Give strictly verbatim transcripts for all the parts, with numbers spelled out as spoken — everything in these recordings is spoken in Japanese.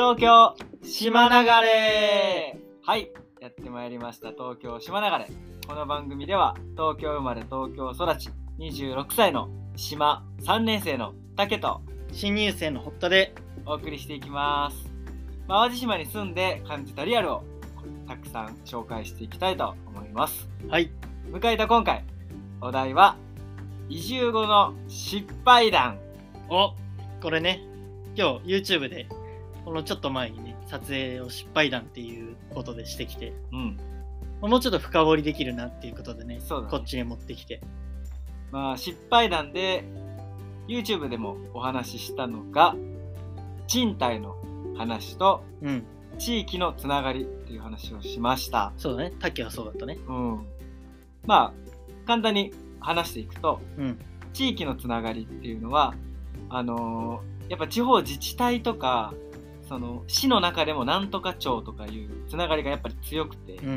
東京島流れ、はいやってまいりました。東京島流れ、この番組では東京生まれ東京育ちにじゅうろくさいの島さんねん生の竹と新入生の堀田でお送りしていきます。淡路島に住んで感じたリアルをたくさん紹介していきたいと思います。はい、迎えた今回、お題は移住後の失敗談。お、これね、今日 YouTube でこのちょっと前にね、撮影を失敗談っていうことでしてきて、うん、もうちょっと深掘りできるなっていうことで ね, ねこっちに持ってきて、まあ失敗談で YouTube でもお話ししたのが賃貸の話と、うん、地域のつながりっていう話をしました。そうだね、竹はそうだったね。うん、まあ簡単に話していくと、うん、地域のつながりっていうのはあのー、やっぱ地方自治体とかその市の中でもなんとか町とかいうつながりがやっぱり強くて、うんう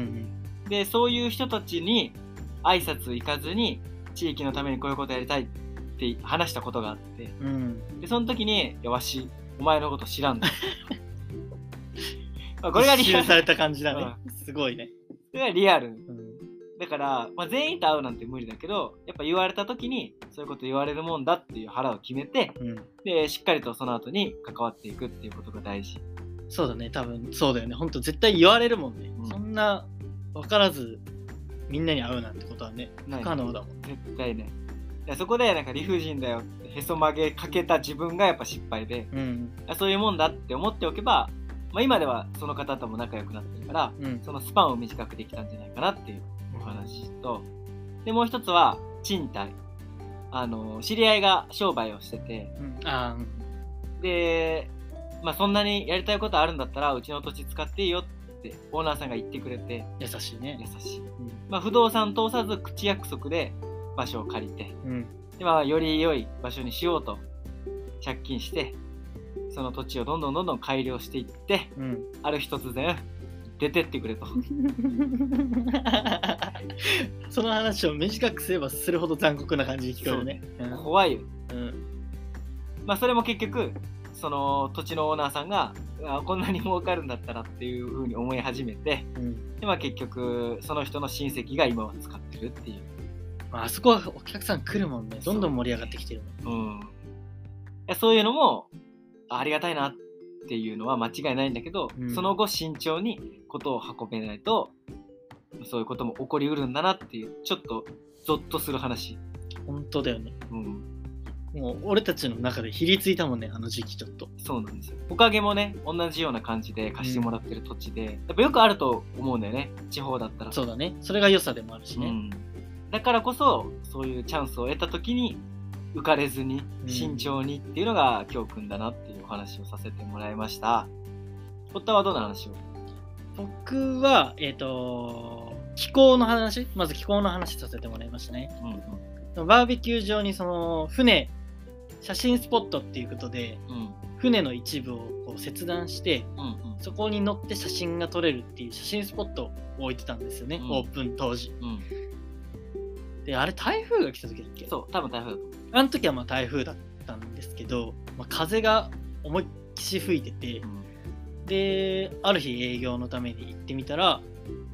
ん、でそういう人たちに挨拶行かずに地域のためにこういうことやりたいって話したことがあって、うん、でその時にいやわしお前のこと知らんのこれがリアル、一周された感じだね、うん、すごいね。それがリアル、うんだから、まあ、全員と会うなんて無理だけど、やっぱ言われた時にそういうこと言われるもんだっていう腹を決めて、うん、でしっかりとその後に関わっていくっていうことが大事。そうだね、多分そうだよね。本当絶対言われるもんね、うん、そんな分からずみんなに会うなんてことはね不可能だもん、ね、絶対ね。そこでなんか理不尽だよってへそ曲げかけた自分がやっぱ失敗で、うん、そういうもんだって思っておけば、まあ、今ではその方とも仲良くなってるから、うん、そのスパンを短くできたんじゃないかなっていう話と、でもう一つは賃貸、あの知り合いが商売をしてて、うん、あで、まあ、そんなにやりたいことあるんだったらうちの土地使っていいよってオーナーさんが言ってくれて、優しいね、優しい、うん、まあ、不動産通さず口約束で場所を借りて、うん、でまあ、より良い場所にしようと借金して、その土地をどんどんどんどん改良していって、うん、ある日突然出てってくれとその話を短くすればするほど残酷な感じに聞こえるね、うん、怖いよ、うん、まあ、それも結局その土地のオーナーさんがこんなに儲かるんだったらっていう風に思い始めて、うん、でまあ、結局その人の親戚が今は使ってるっていう、まあ、あそこはお客さん来るもんね、どんどん盛り上がってきてるもん、ね、うん、そういうのもありがたいなってっていうのは間違いないんだけど、うん、その後慎重にことを運べないとそういうことも起こりうるんだなっていう、ちょっとゾッとする話。本当だよね、うん、もう俺たちの中でひりついたもんね、あの時期ちょっと。そうなんですよ。おかげもね、同じような感じで貸してもらってる土地で、うん、やっぱよくあると思うんだよね、地方だったら。そうだね、それが良さでもあるしね、うん、だからこそそういうチャンスを得た時に浮かれずに慎重にっていうのが教訓だなっていうお話をさせてもらいました。堀田はどんな話を？僕は、えーと、気候の話、まず気候の話させてもらいましたね、うんうん、バーベキュー場にその船、写真スポットっていうことで、うん、船の一部をこう切断して、うんうん、そこに乗って写真が撮れるっていう写真スポットを置いてたんですよね、うん、オープン当時、うん、であれ台風が来た時だっけ？そう、多分台風だと思う。あの時はまあ台風だったんですけど、まあ、風が思いっきし吹いてて、うん、である日営業のために行ってみたら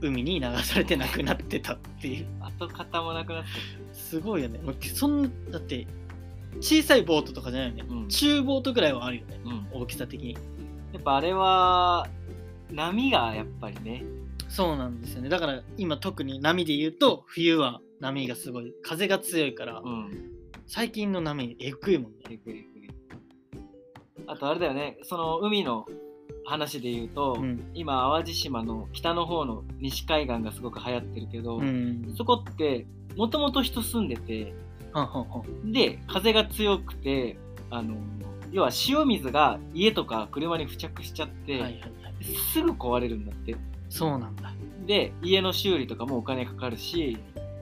海に流されてなくなってたっていう跡形もなくなってる。すごいよね。そんだって小さいボートとかじゃないよね、うん、中ボートぐらいはあるよね、うん、大きさ的に。やっぱあれは波がやっぱりね。そうなんですよね。だから今特に波で言うと冬は波がすごい風が強いから、うん、最近の波えぐいもんね。えぐいえぐい。あとあれだよね、その海の話で言うと、うん、今淡路島の北の方の西海岸がすごく流行ってるけど、うん、そこってもともと人住んでて、うん、で風が強くて、あの要は塩水が家とか車に付着しちゃって、はいはいはい、すぐ壊れるんだって。そうなんだ。で家の修理とかもお金かかるし、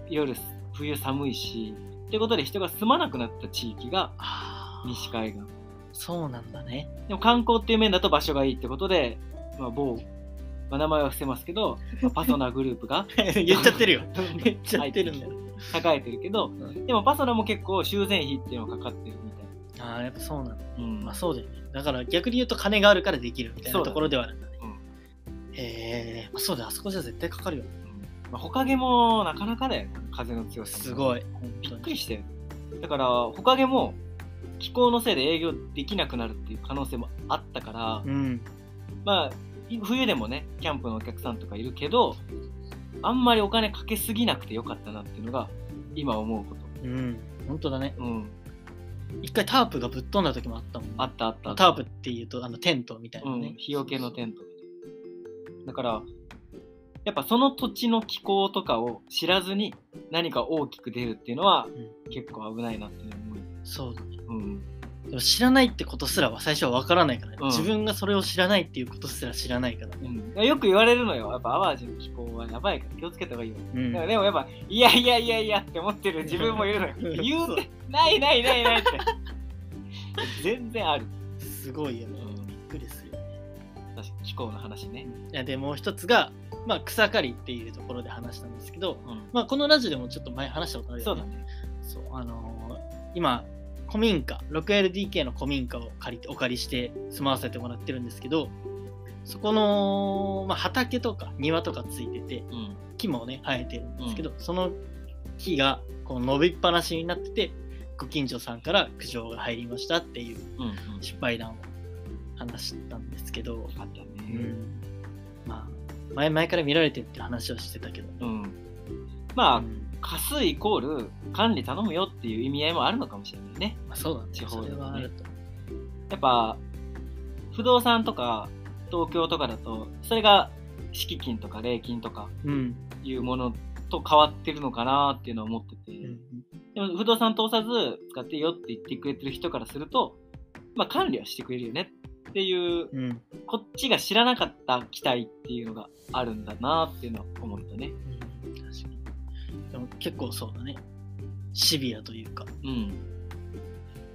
夜冬寒いしということで人が住まなくなった地域が西海岸。そうなんだね。でも観光っていう面だと場所がいいってことで、まあ、某、まあ、名前は伏せますけど、まあ、パソナグループが言っちゃってるよ言っちゃってるんだよ、栄えてるけど、うん、でもパソナも結構修繕費っていうのがかかってるみたいああ、やっぱそうなんだ、うん、まあ、そうだよね。だから逆に言うと金があるからできるみたいなところではあるんだね。へえ、まあ、そうだ、あそこじゃ絶対かかるよ、ね。うん、まあ、ほかげもなかなかだよね、風の強さすごい、びっくりしてる。だからほかげも気候のせいで営業できなくなるっていう可能性もあったから、うん、まあ冬でもねキャンプのお客さんとかいるけど、あんまりお金かけすぎなくてよかったなっていうのが今思うこと。うん、本当だね。うん、一回タープがぶっ飛んだ時もあったもん、ね、あったあった。タープっていうとあのテントみたいなね、うん、日よけのテント。だからやっぱその土地の気候とかを知らずに何か大きく出るっていうのは、うん、結構危ないなって思う。そうだね、うん、でも知らないってことすらは最初は分からないから、ね、うん、自分がそれを知らないっていうことすら知らないから、ね、うん、よく言われるのよ、やっぱ淡路の気候はやばいから気をつけた方がいいよ、うん、だからでもやっぱいやいやいやいやって思ってる自分もいるのよ言うてないないないないって全然ある。すごいよね、うん、びっくりする。確かに気候の話ね。いやでもう一つが、まあ、草刈りっていうところで話したんですけど、うん、まあ、このラジオでもちょっと前話したことあるよね。そうだね。そう、あのー、今古民家 ろくエルディーケー の古民家を借りてお借りして住まわせてもらってるんですけど、そこの、まあ、畑とか庭とかついてて、うん、木もね生えてるんですけど、うん、その木がこう伸びっぱなしになっててご近所さんから苦情が入りましたっていう失敗談を話したんですけど、うんうん、あったね、うん、まあ前々から見られてるって話をしてたけど、うん、まあ、うん、貸すイコール管理頼むよっていう意味合いもあるのかもしれないね。まあ、そうなんですよ、ね、それはあると。やっぱ不動産とか東京とかだとそれが敷金とか礼金とかいうものと変わってるのかなっていうのを思ってて、うん、でも不動産通さず使っていいよって言ってくれてる人からすると、まあ、管理はしてくれるよねっていう、うん、こっちが知らなかった期待っていうのがあるんだなっていうのは思ったね、うん、確かに。でも結構そうだね、シビアというか、うん、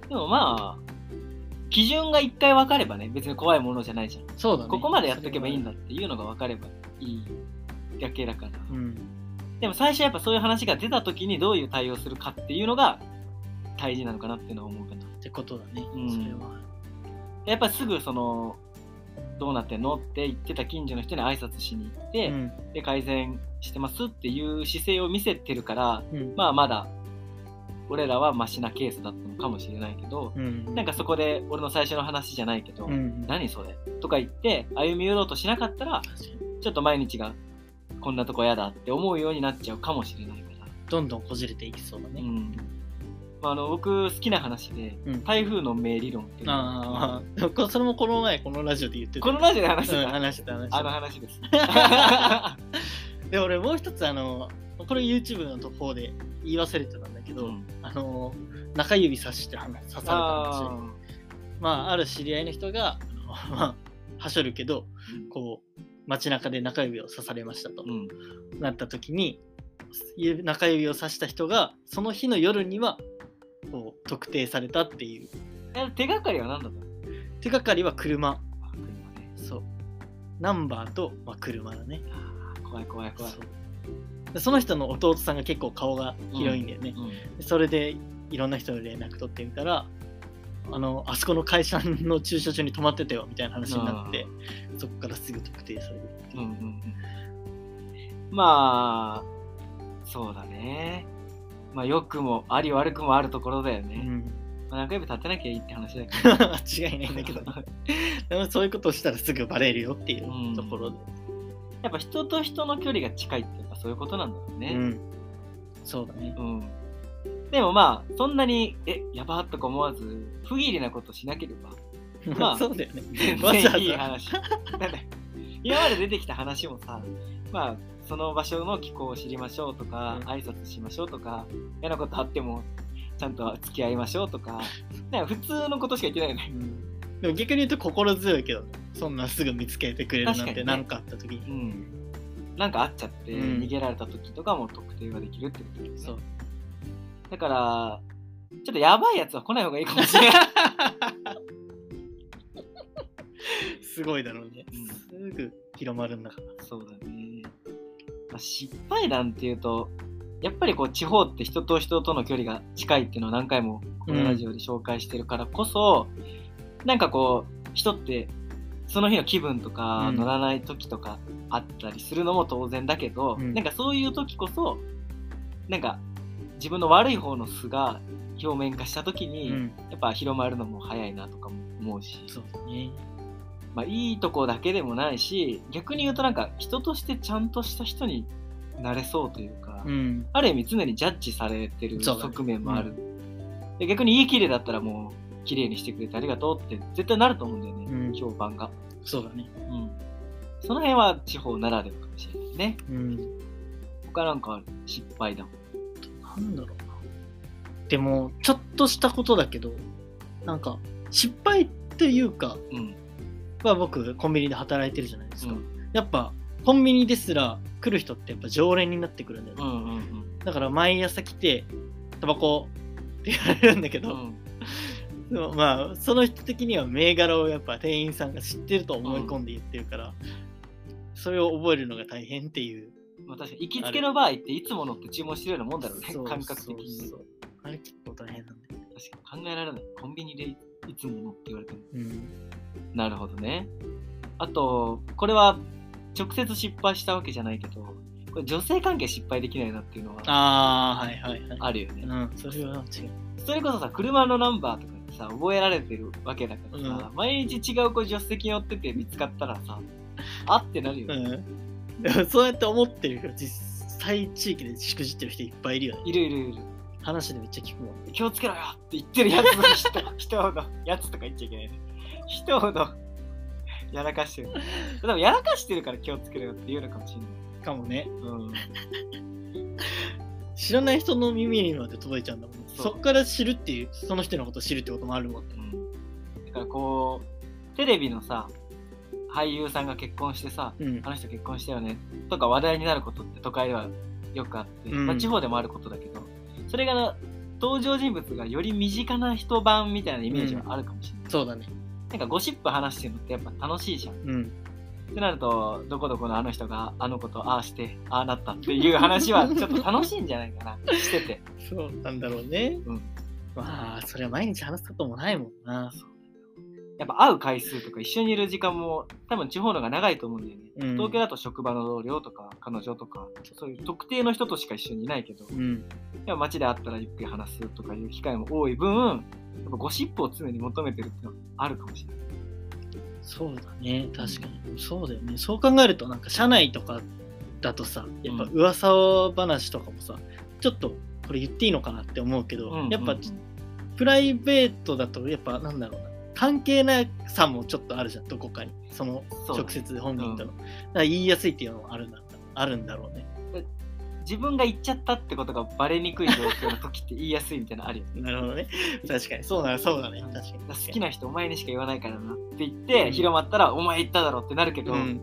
でもまあ基準が一回分かればね別に怖いものじゃないじゃん。そうだね、ここまでやっとけばいいんだっていうのが分かればいいだけだから、うん、でも最初やっぱそういう話が出た時にどういう対応するかっていうのが大事なのかなっていうのは思うかなってことだね、うん、それはやっぱすぐそのどうなってんのって言ってた近所の人に挨拶しに行って、うん、で改善してますっていう姿勢を見せてるから、うん、まあまだ俺らはマシなケースだったのかもしれないけど、うん、なんかそこで俺の最初の話じゃないけど、うん、何それとか言って歩み寄ろうとしなかったらちょっと毎日がこんなとこやだって思うようになっちゃうかもしれないからどんどんこじれていきそうだね、うん、まあ、あの僕好きな話で、うん、台風の目理論っていうのああそれもこの前このラジオで言ってたこのラジオで話してた、うん、話してた話してたあの話ですで俺もう一つあのこれ YouTube のところで言い忘れてたんだけど、うん、あの中指刺して刺された話、あ、まあ、ある知り合いの人があの、まあ、はしょるけど、うん、こう街中で中指を刺されましたと、うん、なった時に中指を刺した人がその日の夜にはこう特定されたっていう。手がかりは何だったの？手がかりは車。あ、車ね、そうナンバーと、まあ、車だね。怖い怖い怖い。 そ, その人の弟さんが結構顔が広いんだよね、うんうん、それでいろんな人に連絡取ってみたら あ, のあそこの会社の駐車場に泊まってたよみたいな話になって、うん、そこからすぐ特定されるっていう、うんうん、まあそうだね、まあ、良くもあり悪くもあるところだよね、うん、まあ、中指立てなきゃいいって話だけど間違いないんだけどでもそういうことをしたらすぐバレるよっていうところで、うん、やっぱ人と人の距離が近いってやっぱそういうことなんだろうね、うん、そうだね、うん、でもまあそんなにえやばーとか思わず不義理なことしなければまあそうだよね、全然いい話だね。今まで出てきた話もさ、まあその場所の気候を知りましょうとか、うん、挨拶しましょうとか、嫌なことあってもちゃんと付き合いましょうとか、なんか普通のことしか言ってないよね、うん、でも逆に言うと心強いけど、そんなすぐ見つけてくれるなんて何かあった時に、ね、うん、なんかあっちゃって逃げられた時とかも特定ができるってことですね、そうだからちょっとやばいやつは来ない方がいいかもしれないすごいだろうね、うん、すぐ広まるんだから。そうだね、まあ、失敗談っていうとやっぱりこう地方って人と人との距離が近いっていうのを何回もこのラジオで紹介してるからこそ、うん、なんかこう人ってその日の気分とか、うん、乗らない時とかあったりするのも当然だけど、うん、なんかそういう時こそなんか自分の悪い方の素が表面化した時に、うん、やっぱ広まるのも早いなとかも思うし、そうですね。まあ、いいとこだけでもないし、逆に言うとなんか人としてちゃんとした人になれそうというか、うん、ある意味常にジャッジされてる側面もある、うん、で逆に家綺麗だったらもう綺麗にしてくれてありがとうって絶対なると思うんだよね、うん、評判が。そうだね、うん、その辺は地方ならではかもしれないね、うん、他なんか失敗だもん。なんだろうな、でもちょっとしたことだけどなんか失敗っていうか、うんまあ、僕コンビニで働いてるじゃないですか、うん、やっぱコンビニですら来る人ってやっぱ常連になってくるんだよね、うんうんうん、だから毎朝来てタバコって言われるんだけど、うん、でもまあその人的には銘柄をやっぱ店員さんが知ってると思い込んで言ってるから、うん、それを覚えるのが大変っていう、まあ、確かに行きつけの場合っていつものって注文してるようなもんだろうね、そうそうそう感覚的に。そうあれ結構大変なんだよね。確かに考えられない、コンビニでいつものって言われても、うん、なるほどね。あとこれは直接失敗したわけじゃないけど、これ女性関係失敗できないなっていうのはあー、はいはいはい、あるよね、うん、それは違う。それこそさ、車のナンバーとかさ覚えられてるわけだからさ、うん、毎日違う子助手席に寄ってて見つかったらさあってなるよね、うん、そうやって思ってるけど実際地域でしくじってる人いっぱいいるよね。いるいるいる、話でめっちゃ聞くもん。気をつけろよって言ってるやつ人、人のやつとか言っちゃいけないね、人のやらかしてる。でもやらかしてるから気をつけるよっていうのかもしれない。かもね。うん、知らない人の耳にまで届いちゃうんだもん。そ, そっから知るっていう、その人のことを知るってこともあるもん、うん。だからこうテレビのさ、俳優さんが結婚してさ、うん、あの人結婚したよねとか話題になることって都会ではよくあって、うんまあ、地方でもあることだけど、それが登場人物がより身近な人版みたいなイメージはあるかもしれない。うん、そうだね。なんかゴシップ話してるのってやっぱ楽しいじゃん、うん、ってなるとどこどこのあの人があの子とああしてああなったっていう話はちょっと楽しいんじゃないかなしてて。そうなんだろうね、うん、まあそれは毎日話すこともないもんな。そうやっぱ会う回数とか一緒にいる時間も多分地方の方が長いと思うんだよね、うん、東京だと職場の同僚とか彼女とかそういう特定の人としか一緒にいないけど、うん、やっぱ街で会ったらゆっくり話すとかいう機会も多い分、やっぱゴシップを常に求めてるってのはあるかもしれない。そうだね、確かに、うん、そうだよね。そう考えるとなんか社内とかだとさ、やっぱ噂話とかもさ、うん、ちょっとこれ言っていいのかなって思うけど、うんうんうん、やっぱプライベートだとやっぱなんだろうな、関係なさもちょっとあるじゃん、どこかに、その直接本人との、うん、だから言いやすいっていうのもあるんだ、あるんだろうね。自分が言っちゃったってことがバレにくい状況の時って言いやすいみたいなのあるよね。なるほどね、確かにそうだね、そうだね、確かに。好きな人お前にしか言わないからなって言って、うん、広まったらお前言っただろってなるけど、うん、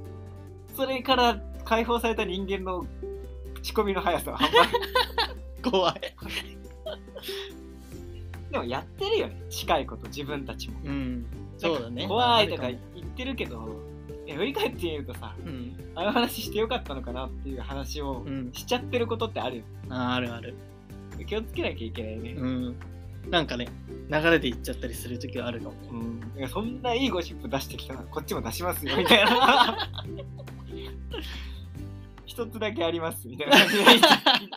それから解放された人間の口コミの速さは半端ない怖いでもやってるよね、近いこと自分たちも、うん、そうだね、怖いとか言ってるけど振り返ってみるとさ、うん、あの話してよかったのかなっていう話をしちゃってることってあるよ、うん、あ, あるある気をつけなきゃいけないね、うん、なんかね流れでいっちゃったりする時はあるかも、うん、そんないいゴシップ出してきたらこっちも出しますよみたいな一つだけありますみたいな感じで言っ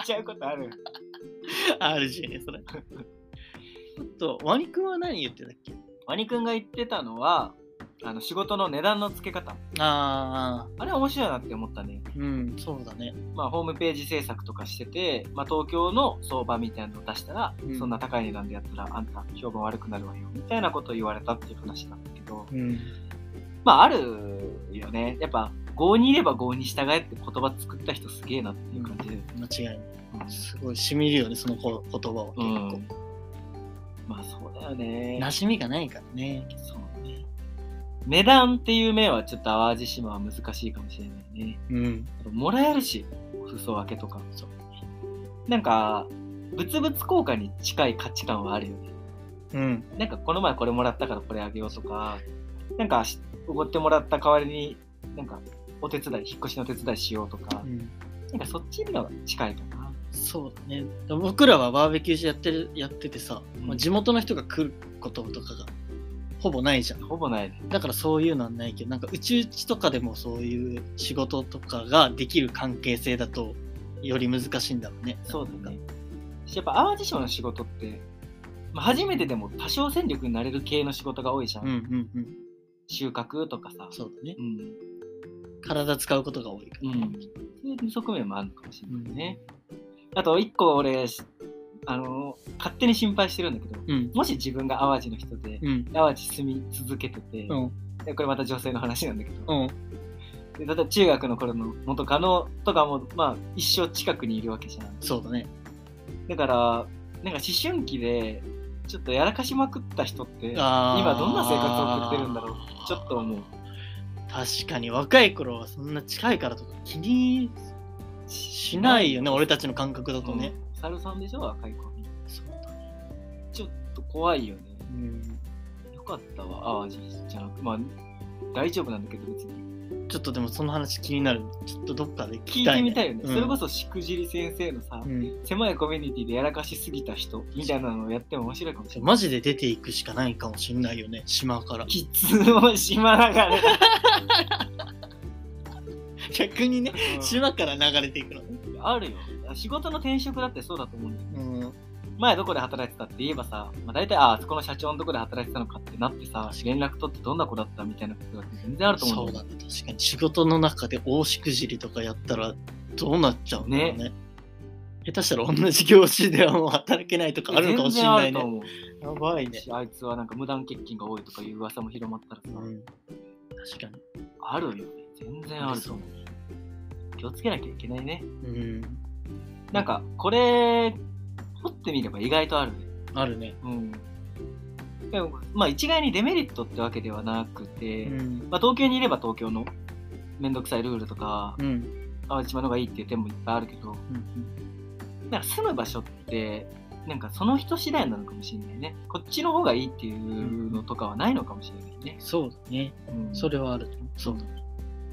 ちゃうことあるあるしね、それちょっとワニくんは何言ってたっけ。ワニくんが言ってたのはあの仕事の値段の付け方、あああれ面白いなって思ったね。うんそうだね、まあ、ホームページ制作とかしてて、まあ、東京の相場みたいなのを出したら、うん、そんな高い値段でやったらあんた評判悪くなるわよみたいなことを言われたっていう話なんだけど、うん、まああるよね、やっぱ郷にいれば郷に従えって言葉作った人すげえなっていう感じで、うん、間違いない、うん、すごいしみるよねその言葉は結構、うん、まあそうだよね、なじみがないからね。そう値段っていう面はちょっと淡路島は難しいかもしれないね、うん、もらえるし裾分けとか、そうなんか物々交換に近い価値観はあるよね、うん、なんかこの前これもらったからこれあげようとか、なんかおごってもらった代わりになんかお手伝い、引っ越しの手伝いしようとか、うん、なんかそっちの方が近いかな。そうね、僕らはバーベキューやってるやっててさ、うん、地元の人が来ることとかがほぼないじゃん。ほぼない、ね、だからそういうのはないけど、なんかうちうちとかでもそういう仕事とかができる関係性だとより難しいんだろうね。そうだね。やっぱ淡路省の仕事って、まあ、初めてでも多少戦力になれる系の仕事が多いじゃん。うんうんうん、収穫とかさ。そうだね。うん、体使うことが多いから、うん。そういう側面もあるのかもしれないね。うん、あと一個俺あの勝手に心配してるんだけど、うん、もし自分が淡路の人で、うん、淡路住み続けてて、うん、これまた女性の話なんだけど、うん、で例えば中学の頃の元カノとかも、まあ、一生近くにいるわけじゃん。そうだね。だからなんか思春期でちょっとやらかしまくった人って今どんな生活を送ってるんだろうちょっと思う。確かに若い頃はそんな近いからとか気にしないよね、俺たちの感覚だとね。サルさんでしょ、若い頃。そうだね。ちょっと怖いよね。うん、よかったわ、淡路じゃなく、まあ大丈夫なんだけど別に。ちょっとでもその話気になる。ちょっとどっかで聞きたいね。聞いてみたいよね。うん、それこそしくじり先生のさ、うん、狭いコミュニティでやらかしすぎた人みたいなのをやっても面白いかもしれない。マジで出ていくしかないかもしれないよね、島から。きつも島だから。逆にね、うん、島から流れていくの。あるよ。仕事の転職だってそうだと思うんだよ、うん、前どこで働いてたって言えばさ、まあ、大体 あ, あそこの社長のどこで働いてたのかってなってさ、連絡取ってどんな子だったみたいなことが全然あると思うんだよ。そうだね、確かに仕事の中で大しくじりとかやったらどうなっちゃうんだろう ね, ね下手したら同じ業種ではもう働けないとかあるのかもしれないね。やばいね。あいつはなんか無断欠勤が多いとかいう噂も広まったらさ、うん、確かにあるよね。全然あると思う。気をつけなきゃいけないね。うん、なんかこれ掘ってみれば意外とあるね。あるね。うん、でもまあ一概にデメリットってわけではなくて、うんまあ、東京にいれば東京のめんどくさいルールとか、うん、淡路島の方がいいっていう点もいっぱいあるけど、うん、なんか住む場所ってなんかその人次第なのかもしれないね。こっちの方がいいっていうのとかはないのかもしれないね。うん、そうだね、うん。それはある。そうだね。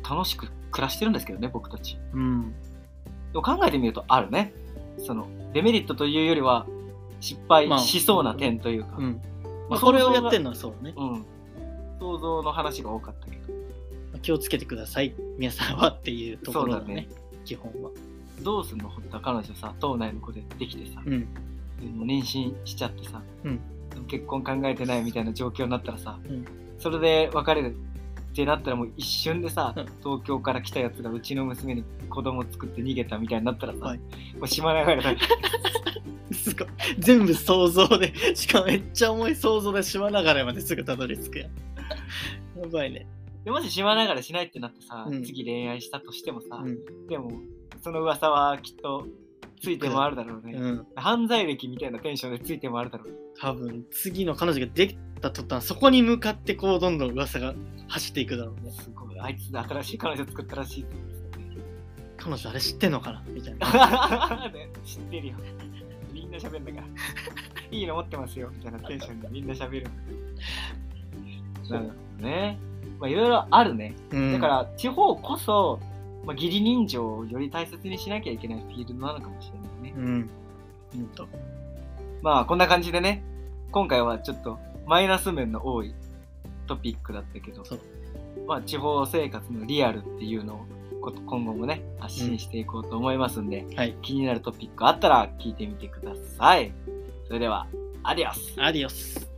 楽しく暮らしてるんですけどね、僕たち。うん、でも考えてみるとあるね。そのデメリットというよりは失敗しそうな点というか、まあうんまあ、それをやってんのはそうね、うん、想像の話が多かったけど、気をつけてください皆さんはっていうところだ ね, だね基本は。どうすんの、彼女さ、島内の子でできてさ、うん、でも妊娠しちゃってさ、うん、結婚考えてないみたいな状況になったらさ、うん、それで別れるってなったらもう一瞬でさ、うん、東京から来たやつがうちの娘に子供作って逃げたみたいになったらさ、はい、もう島流れだすごい全部想像で、しかもめっちゃ重い想像で島流れまですぐたどり着くやんやばいね。でもし島流れしないってなってさ、うん、次恋愛したとしてもさ、うん、でもその噂はきっとついてもあるだろうね、うん、犯罪歴みたいなテンションでついてもあるだろうね。多分次の彼女ができた途端そこに向かってこうどんどん噂が走っていくだろうね。すごい、あいつで新しい彼女作ったらしい、彼女あれ知ってんのかなみたいな知ってるよみんな喋るんだからいいの持ってますよみたいなテンションでみんな喋るなるほどね。まあいろいろあるね、うん、だから地方こそまあ、義理人情をより大切にしなきゃいけないフィールドなのかもしれないね。うん。うんと。まあこんな感じでね、今回はちょっとマイナス面の多いトピックだったけど、そうまあ地方生活のリアルっていうのを今後もね発信していこうと思いますんで、うんはい、気になるトピックあったら聞いてみてください。それではアディオス。アディオス。